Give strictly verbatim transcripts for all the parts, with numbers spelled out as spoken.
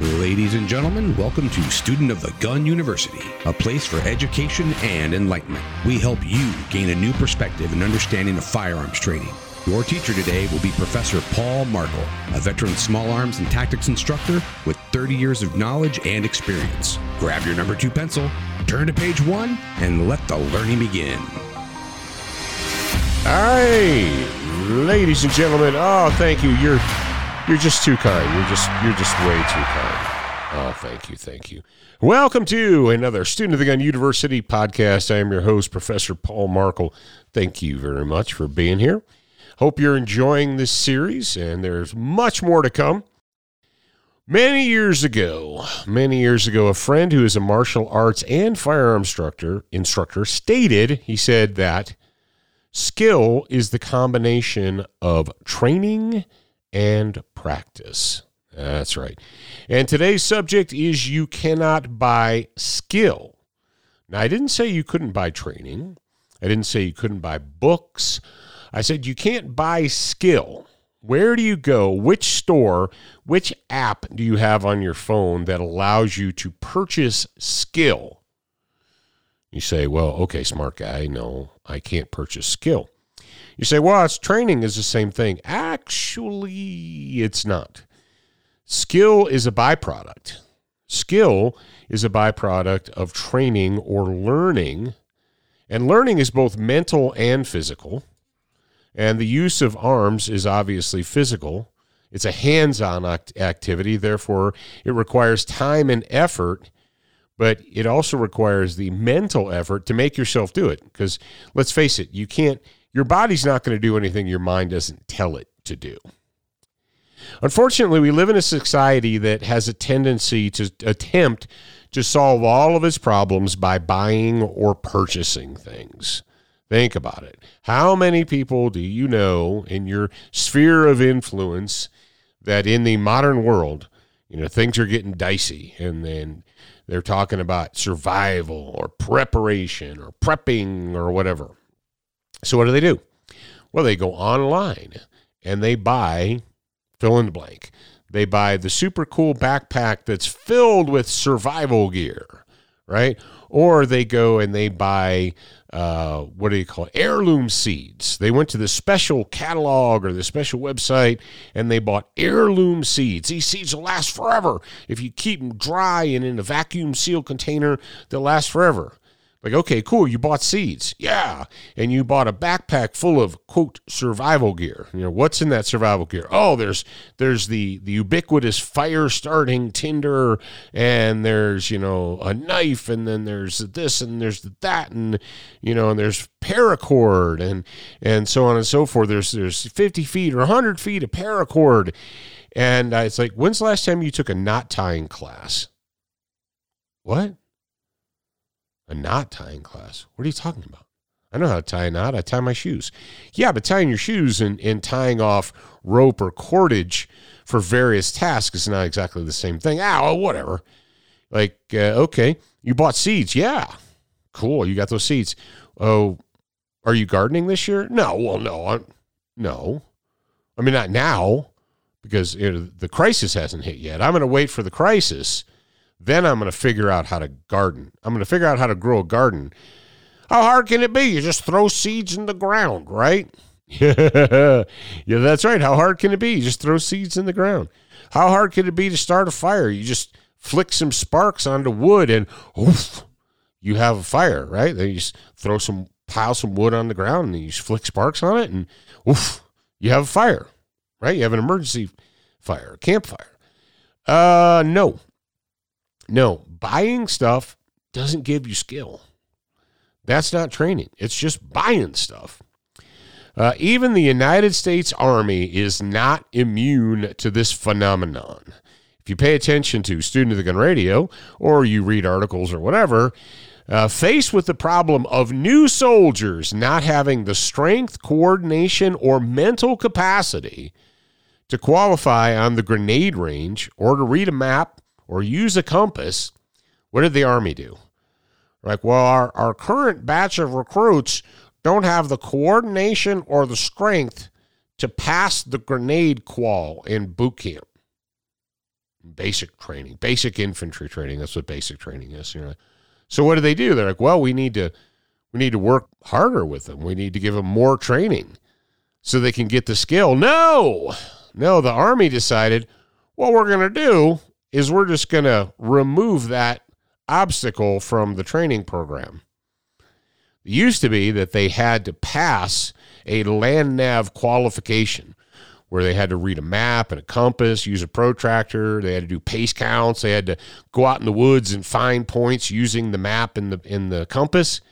Ladies and gentlemen, welcome to Student of the Gun University, a place for education and enlightenment. We help you gain a new perspective and understanding of firearms training. Your teacher today will be Professor Paul Markel, a veteran small arms and tactics instructor with thirty years of knowledge and experience. Grab your number two pencil, turn to page one, and let the learning begin. All right, ladies and gentlemen, oh, thank you. You're You're just too kind. You're just you're just way too kind. Oh, thank you, thank you. Welcome to another Student of the Gun University podcast. I am your host, Professor Paul Markel. Thank you very much for being here. Hope you're enjoying this series, and there's much more to come. Many years ago, many years ago, a friend who is a martial arts and firearm instructor, instructor stated, he said that skill is the combination of training and practice. That's right. And today's subject is you cannot buy skill. Now, I didn't say you couldn't buy training. I didn't say you couldn't buy books. I said you can't buy skill. Where do you go? Which store? Which app do you have on your phone that allows you to purchase skill? You say, well, okay, smart guy, no, I can't purchase skill. You say, well, it's training is the same thing. Actually, it's not. Skill is a byproduct. Skill is a byproduct of training or learning. And learning is both mental and physical. And the use of arms is obviously physical. It's a hands-on activity. Therefore, it requires time and effort, but it also requires the mental effort to make yourself do it. Because let's face it, you can't. Your body's not going to do anything your mind doesn't tell it to do. Unfortunately, we live in a society that has a tendency to attempt to solve all of its problems by buying or purchasing things. Think about it. How many people do you know in your sphere of influence that in the modern world, you know, things are getting dicey, and then they're talking about survival or preparation or prepping or whatever. So what do they do? Well, they go online and they buy, fill in the blank, they buy the super cool backpack that's filled with survival gear, right? Or they go and they buy, uh, what do you call it, heirloom seeds. They went to the special catalog or the special website and they bought heirloom seeds. These seeds will last forever. If you keep them dry and in a vacuum sealed container, they'll last forever. Like, okay, cool, you bought seeds. Yeah. And you bought a backpack full of, quote, survival gear. You know, what's in that survival gear? Oh, there's there's the, the ubiquitous fire-starting tinder, and there's, you know, a knife, and then there's this, and there's that, and, you know, and there's paracord, and and so on and so forth. There's, there's fifty feet or one hundred feet of paracord. And uh, it's like, when's the last time you took a knot-tying class? What? A knot tying class? What are you talking about? I know how to tie a knot. I tie my shoes. Yeah, but tying your shoes and, and tying off rope or cordage for various tasks is not exactly the same thing. Ah, well, whatever. Like, uh, okay, you bought seeds. Yeah, cool. You got those seeds. Oh, are you gardening this year? No, well, no. I'm, no. I mean, not now, because you know, the crisis hasn't hit yet. I'm going to wait for the crisis. Then I'm going to figure out how to garden. I'm going to figure out how to grow a garden. How hard can it be? You just throw seeds in the ground, right? Yeah, that's right. How hard can it be? You just throw seeds in the ground. How hard could it be to start a fire? You just flick some sparks onto wood and oof, you have a fire, right? Then you just throw some, pile some wood on the ground and you just flick sparks on it and oof, you have a fire, right? You have an emergency fire, a campfire. Uh, no. No, buying stuff doesn't give you skill. That's not training. It's just buying stuff. Uh, even the United States Army is not immune to this phenomenon. If you pay attention to Student of the Gun Radio or you read articles or whatever, uh, faced with the problem of new soldiers not having the strength, coordination, or mental capacity to qualify on the grenade range or to read a map or use a compass, what did the Army do? Like, well, our, our current batch of recruits don't have the coordination or the strength to pass the grenade qual in boot camp. basic training, basic infantry training. That's what basic training is. You know, so what do they do? They're like, well, we need to, we need to work harder with them. We need to give them more training so they can get the skill. No, no, the Army decided what we're going to do is we're just going to remove that obstacle from the training program. It used to be that they had to pass a land nav qualification where they had to read a map and a compass, use a protractor. They had to do pace counts. They had to go out in the woods and find points using the map and the, and the compass.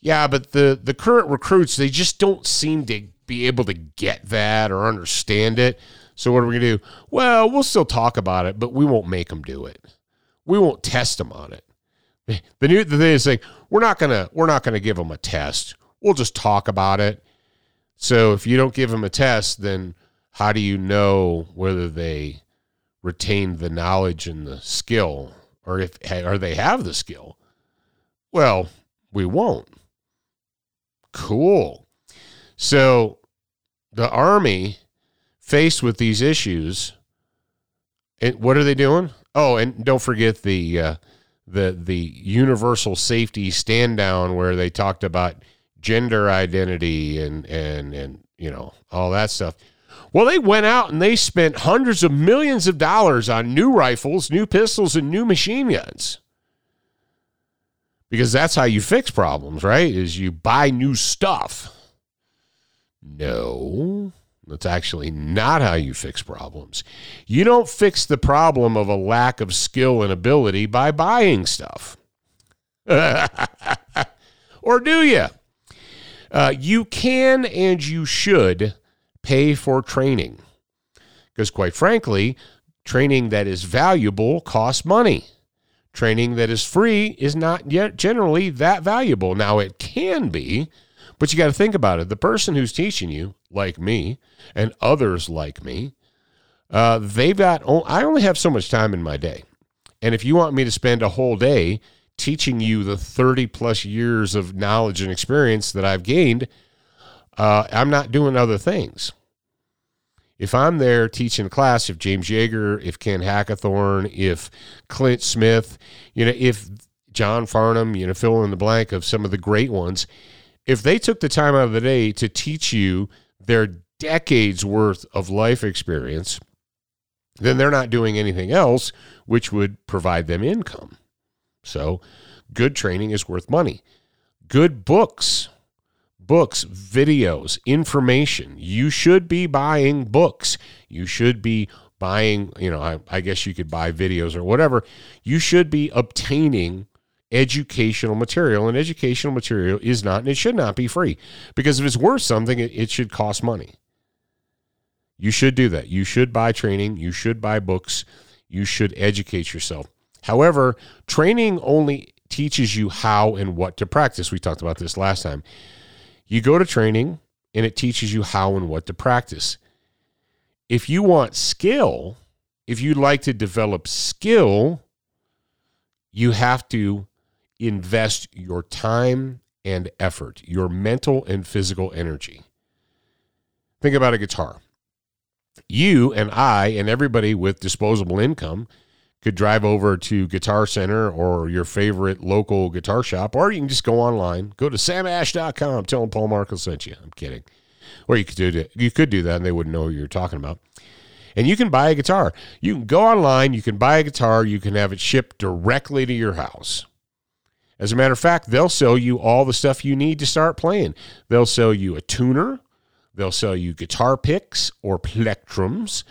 Yeah, but the, the current recruits, they just don't seem to be able to get that or understand it. So what are we going to do? Well, we'll still talk about it, but we won't make them do it. We won't test them on it. The new the thing is like, we're not going to, we're not going to give them a test. We'll just talk about it. So if you don't give them a test, then how do you know whether they retain the knowledge and the skill, or if or they have the skill? Well, we won't. Cool. So the Army, faced with these issues, it, what are they doing? Oh, and don't forget the uh, the the universal safety stand down where they talked about gender identity and and and you know all that stuff. Well, they went out and they spent hundreds of millions of dollars on new rifles, new pistols, and new machine guns. Because that's how you fix problems, right? Is you buy new stuff. No, that's actually not how you fix problems. You don't fix the problem of a lack of skill and ability by buying stuff. Or do you? Uh, you can and you should pay for training. Because quite frankly, training that is valuable costs money. Training that is free is not yet generally that valuable. Now, it can be, but you got to think about it. The person who's teaching you, like me, and others like me, uh, they've got, I only have so much time in my day. And if you want me to spend a whole day teaching you the thirty plus years of knowledge and experience that I've gained, uh, I'm not doing other things. If I'm there teaching a class, if James Yeager, if Ken Hackathorn, if Clint Smith, you know, if John Farnham, you know, fill in the blank of some of the great ones, if they took the time out of the day to teach you their decades worth of life experience, then they're not doing anything else, which would provide them income. So good training is worth money. Good books, books, videos, information. You should be buying books. You should be buying, you know, I, I guess you could buy videos or whatever. You should be obtaining educational material, and educational material is not, and it should not be free, because if it's worth something, it, it should cost money. You should do that. You should buy training. You should buy books. You should educate yourself. However, training only teaches you how and what to practice. We talked about this last time. You go to training and it teaches you how and what to practice. If you want skill, if you'd like to develop skill, you have to invest your time and effort, your mental and physical energy. Think about a guitar. You and I and everybody with disposable income could drive over to Guitar Center or your favorite local guitar shop, or you can just go online, go to samash dot com, tell them Paul Markel sent you. I'm kidding. Or you could do that. You could do that and they wouldn't know what you're talking about. And you can buy a guitar. You can go online, you can buy a guitar, you can have it shipped directly to your house. As a matter of fact, they'll sell you all the stuff you need to start playing. They'll sell you a tuner. They'll sell you guitar picks or plectrums.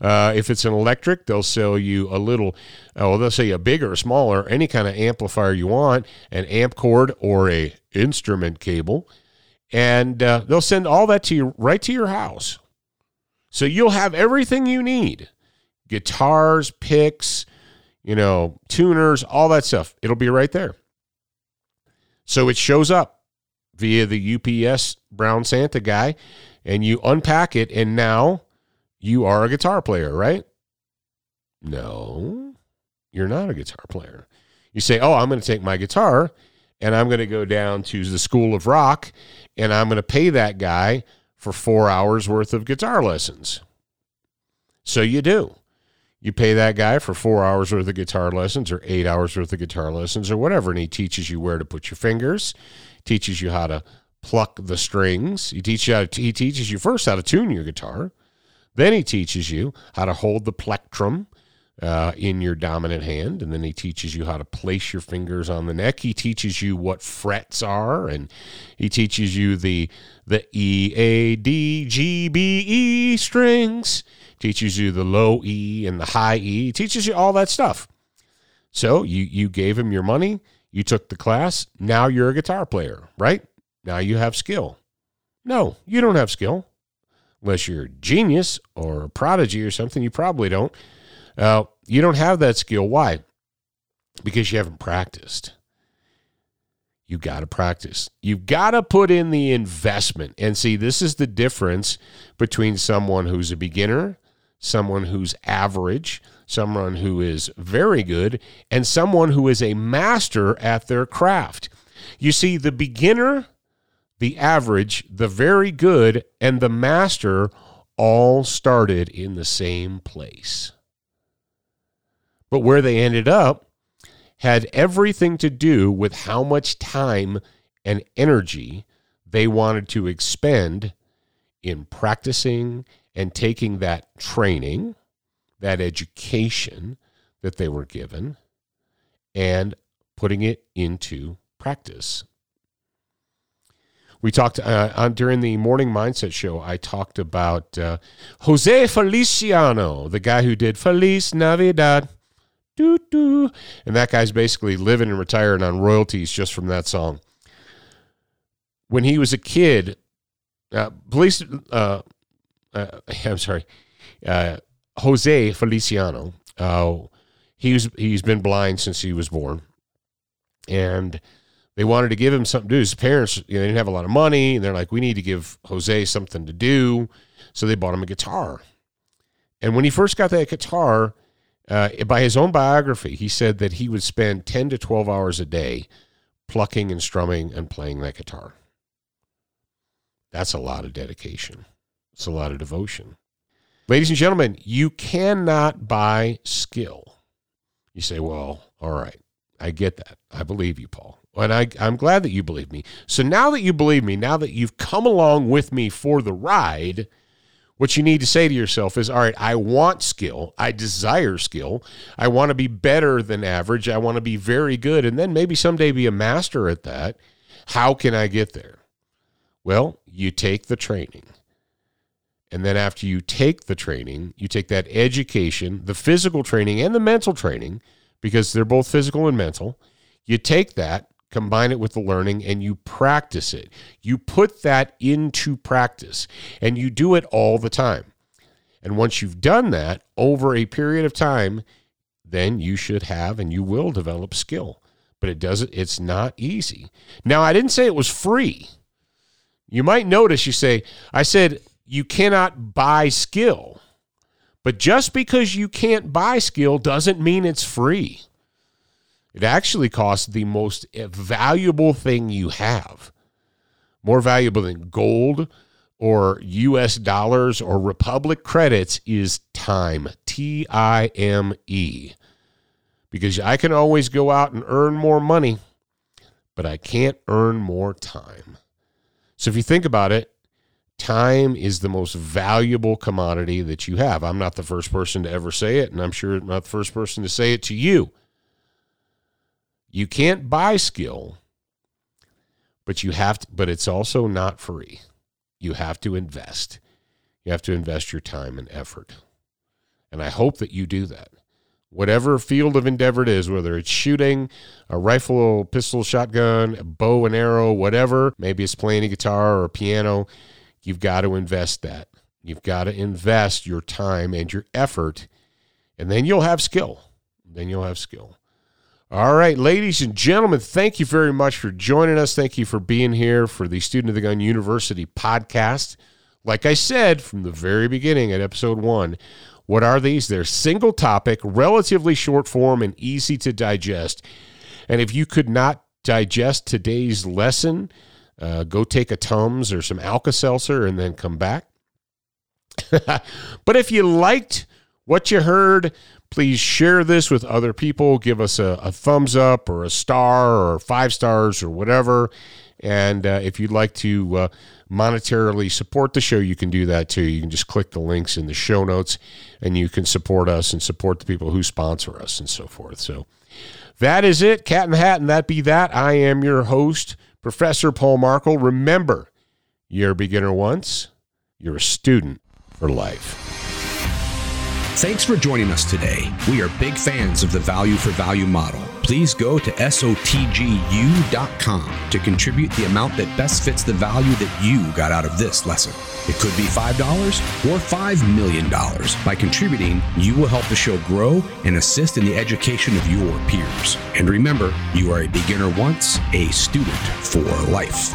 Uh, if it's an electric, they'll sell you a little, oh, they'll sell you a bigger or smaller, any kind of amplifier you want, an amp cord or a instrument cable. And uh, they'll send all that to you right to your house. So you'll have everything you need, guitars, picks, you know, tuners, all that stuff. It'll be right there. So it shows up via the U P S Brown Santa guy, and you unpack it, and now you are a guitar player, right? No, you're not a guitar player. You say, oh, I'm going to take my guitar, and I'm going to go down to the School of Rock, and I'm going to pay that guy for four hours worth of guitar lessons. So you do. You pay that guy for four hours worth of guitar lessons or eight hours worth of guitar lessons or whatever, and he teaches you where to put your fingers, teaches you how to pluck the strings. He teaches you how to, he teaches you first how to tune your guitar. Then he teaches you how to hold the plectrum uh, in your dominant hand, and then he teaches you how to place your fingers on the neck. He teaches you what frets are, and he teaches you the the E, A, D, G, B, E strings. Teaches you the low E and the high E. He teaches you all that stuff. So you you gave him your money, you took the class, now you're a guitar player, right? Now you have skill. No, you don't have skill. Unless you're a genius or a prodigy or something, you probably don't. Uh, you don't have that skill. Why? Because you haven't practiced. You got to practice. You've got to put in the investment. And see, this is the difference between someone who's a beginner, someone who's average, someone who is very good, and someone who is a master at their craft. You see, the beginner, the average, the very good, and the master all started in the same place. But where they ended up had everything to do with how much time and energy they wanted to expend in practicing and taking that training, that education that they were given, and putting it into practice. We talked uh, on, during the Morning Mindset Show, I talked about uh, Jose Feliciano, the guy who did Feliz Navidad. Doo-doo. And that guy's basically living and retiring on royalties just from that song. When he was a kid, uh, police, uh, uh, I'm sorry, uh, Jose Feliciano, uh, he was, he's been blind since he was born. And they wanted to give him something to do. His parents, you know, they didn't have a lot of money, and they're like, we need to give Jose something to do. So they bought him a guitar. And when he first got that guitar, uh, by his own biography, he said that he would spend ten to twelve hours a day plucking and strumming and playing that guitar. That's a lot of dedication. It's a lot of devotion. Ladies and gentlemen, you cannot buy skill. You say, well, all right, I get that. I believe you, Paul. And I, I'm glad that you believe me. So now that you believe me, now that you've come along with me for the ride, what you need to say to yourself is, all right, I want skill. I desire skill. I want to be better than average. I want to be very good. And then maybe someday be a master at that. How can I get there? Well, you take the training. And then after you take the training, you take that education, the physical training and the mental training, because they're both physical and mental. You take that, combine it with the learning, and you practice it. You put that into practice, and you do it all the time. And once you've done that over a period of time, then you should have and you will develop skill. But it doesn't, it's not easy. Now, I didn't say it was free. You might notice you say, I said you cannot buy skill. But just because you can't buy skill doesn't mean it's free. It actually costs the most valuable thing you have, more valuable than gold or U S dollars or Republic credits, is time, T I M E. Because I can always go out and earn more money, but I can't earn more time. So if you think about it, time is the most valuable commodity that you have. I'm not the first person to ever say it, and I'm sure I'm not the first person to say it to you. You can't buy skill, but you have to, but it's also not free. You have to invest. You have to invest your time and effort. And I hope that you do that. Whatever field of endeavor it is, whether it's shooting, a rifle, pistol, shotgun, a bow and arrow, whatever, maybe it's playing a guitar or a piano, you've got to invest that. You've got to invest your time and your effort, and then you'll have skill. Then you'll have skill. All right, ladies and gentlemen, thank you very much for joining us. Thank you for being here for the Student of the Gun University podcast. Like I said from the very beginning at episode one, what are these? They're single topic, relatively short form, and easy to digest. And if you could not digest today's lesson, uh, go take a Tums or some Alka-Seltzer and then come back. But if you liked what you heard. Please share this with other people. Give us a, a thumbs up or a star or five stars or whatever. And uh, if you'd like to uh, monetarily support the show, you can do that too. You can just click the links in the show notes and you can support us and support the people who sponsor us and so forth. So that is it. Cat in the Hat and that be that. I am your host, Professor Paul Markel. Remember, you're a beginner once, you're a student for life. Thanks for joining us today. We are big fans of the value for value model. Please go to S O T G U dot com to contribute the amount that best fits the value that you got out of this lesson. It could be five dollars or five million dollars. By contributing, you will help the show grow and assist in the education of your peers. And remember, you are a beginner once, a student for life.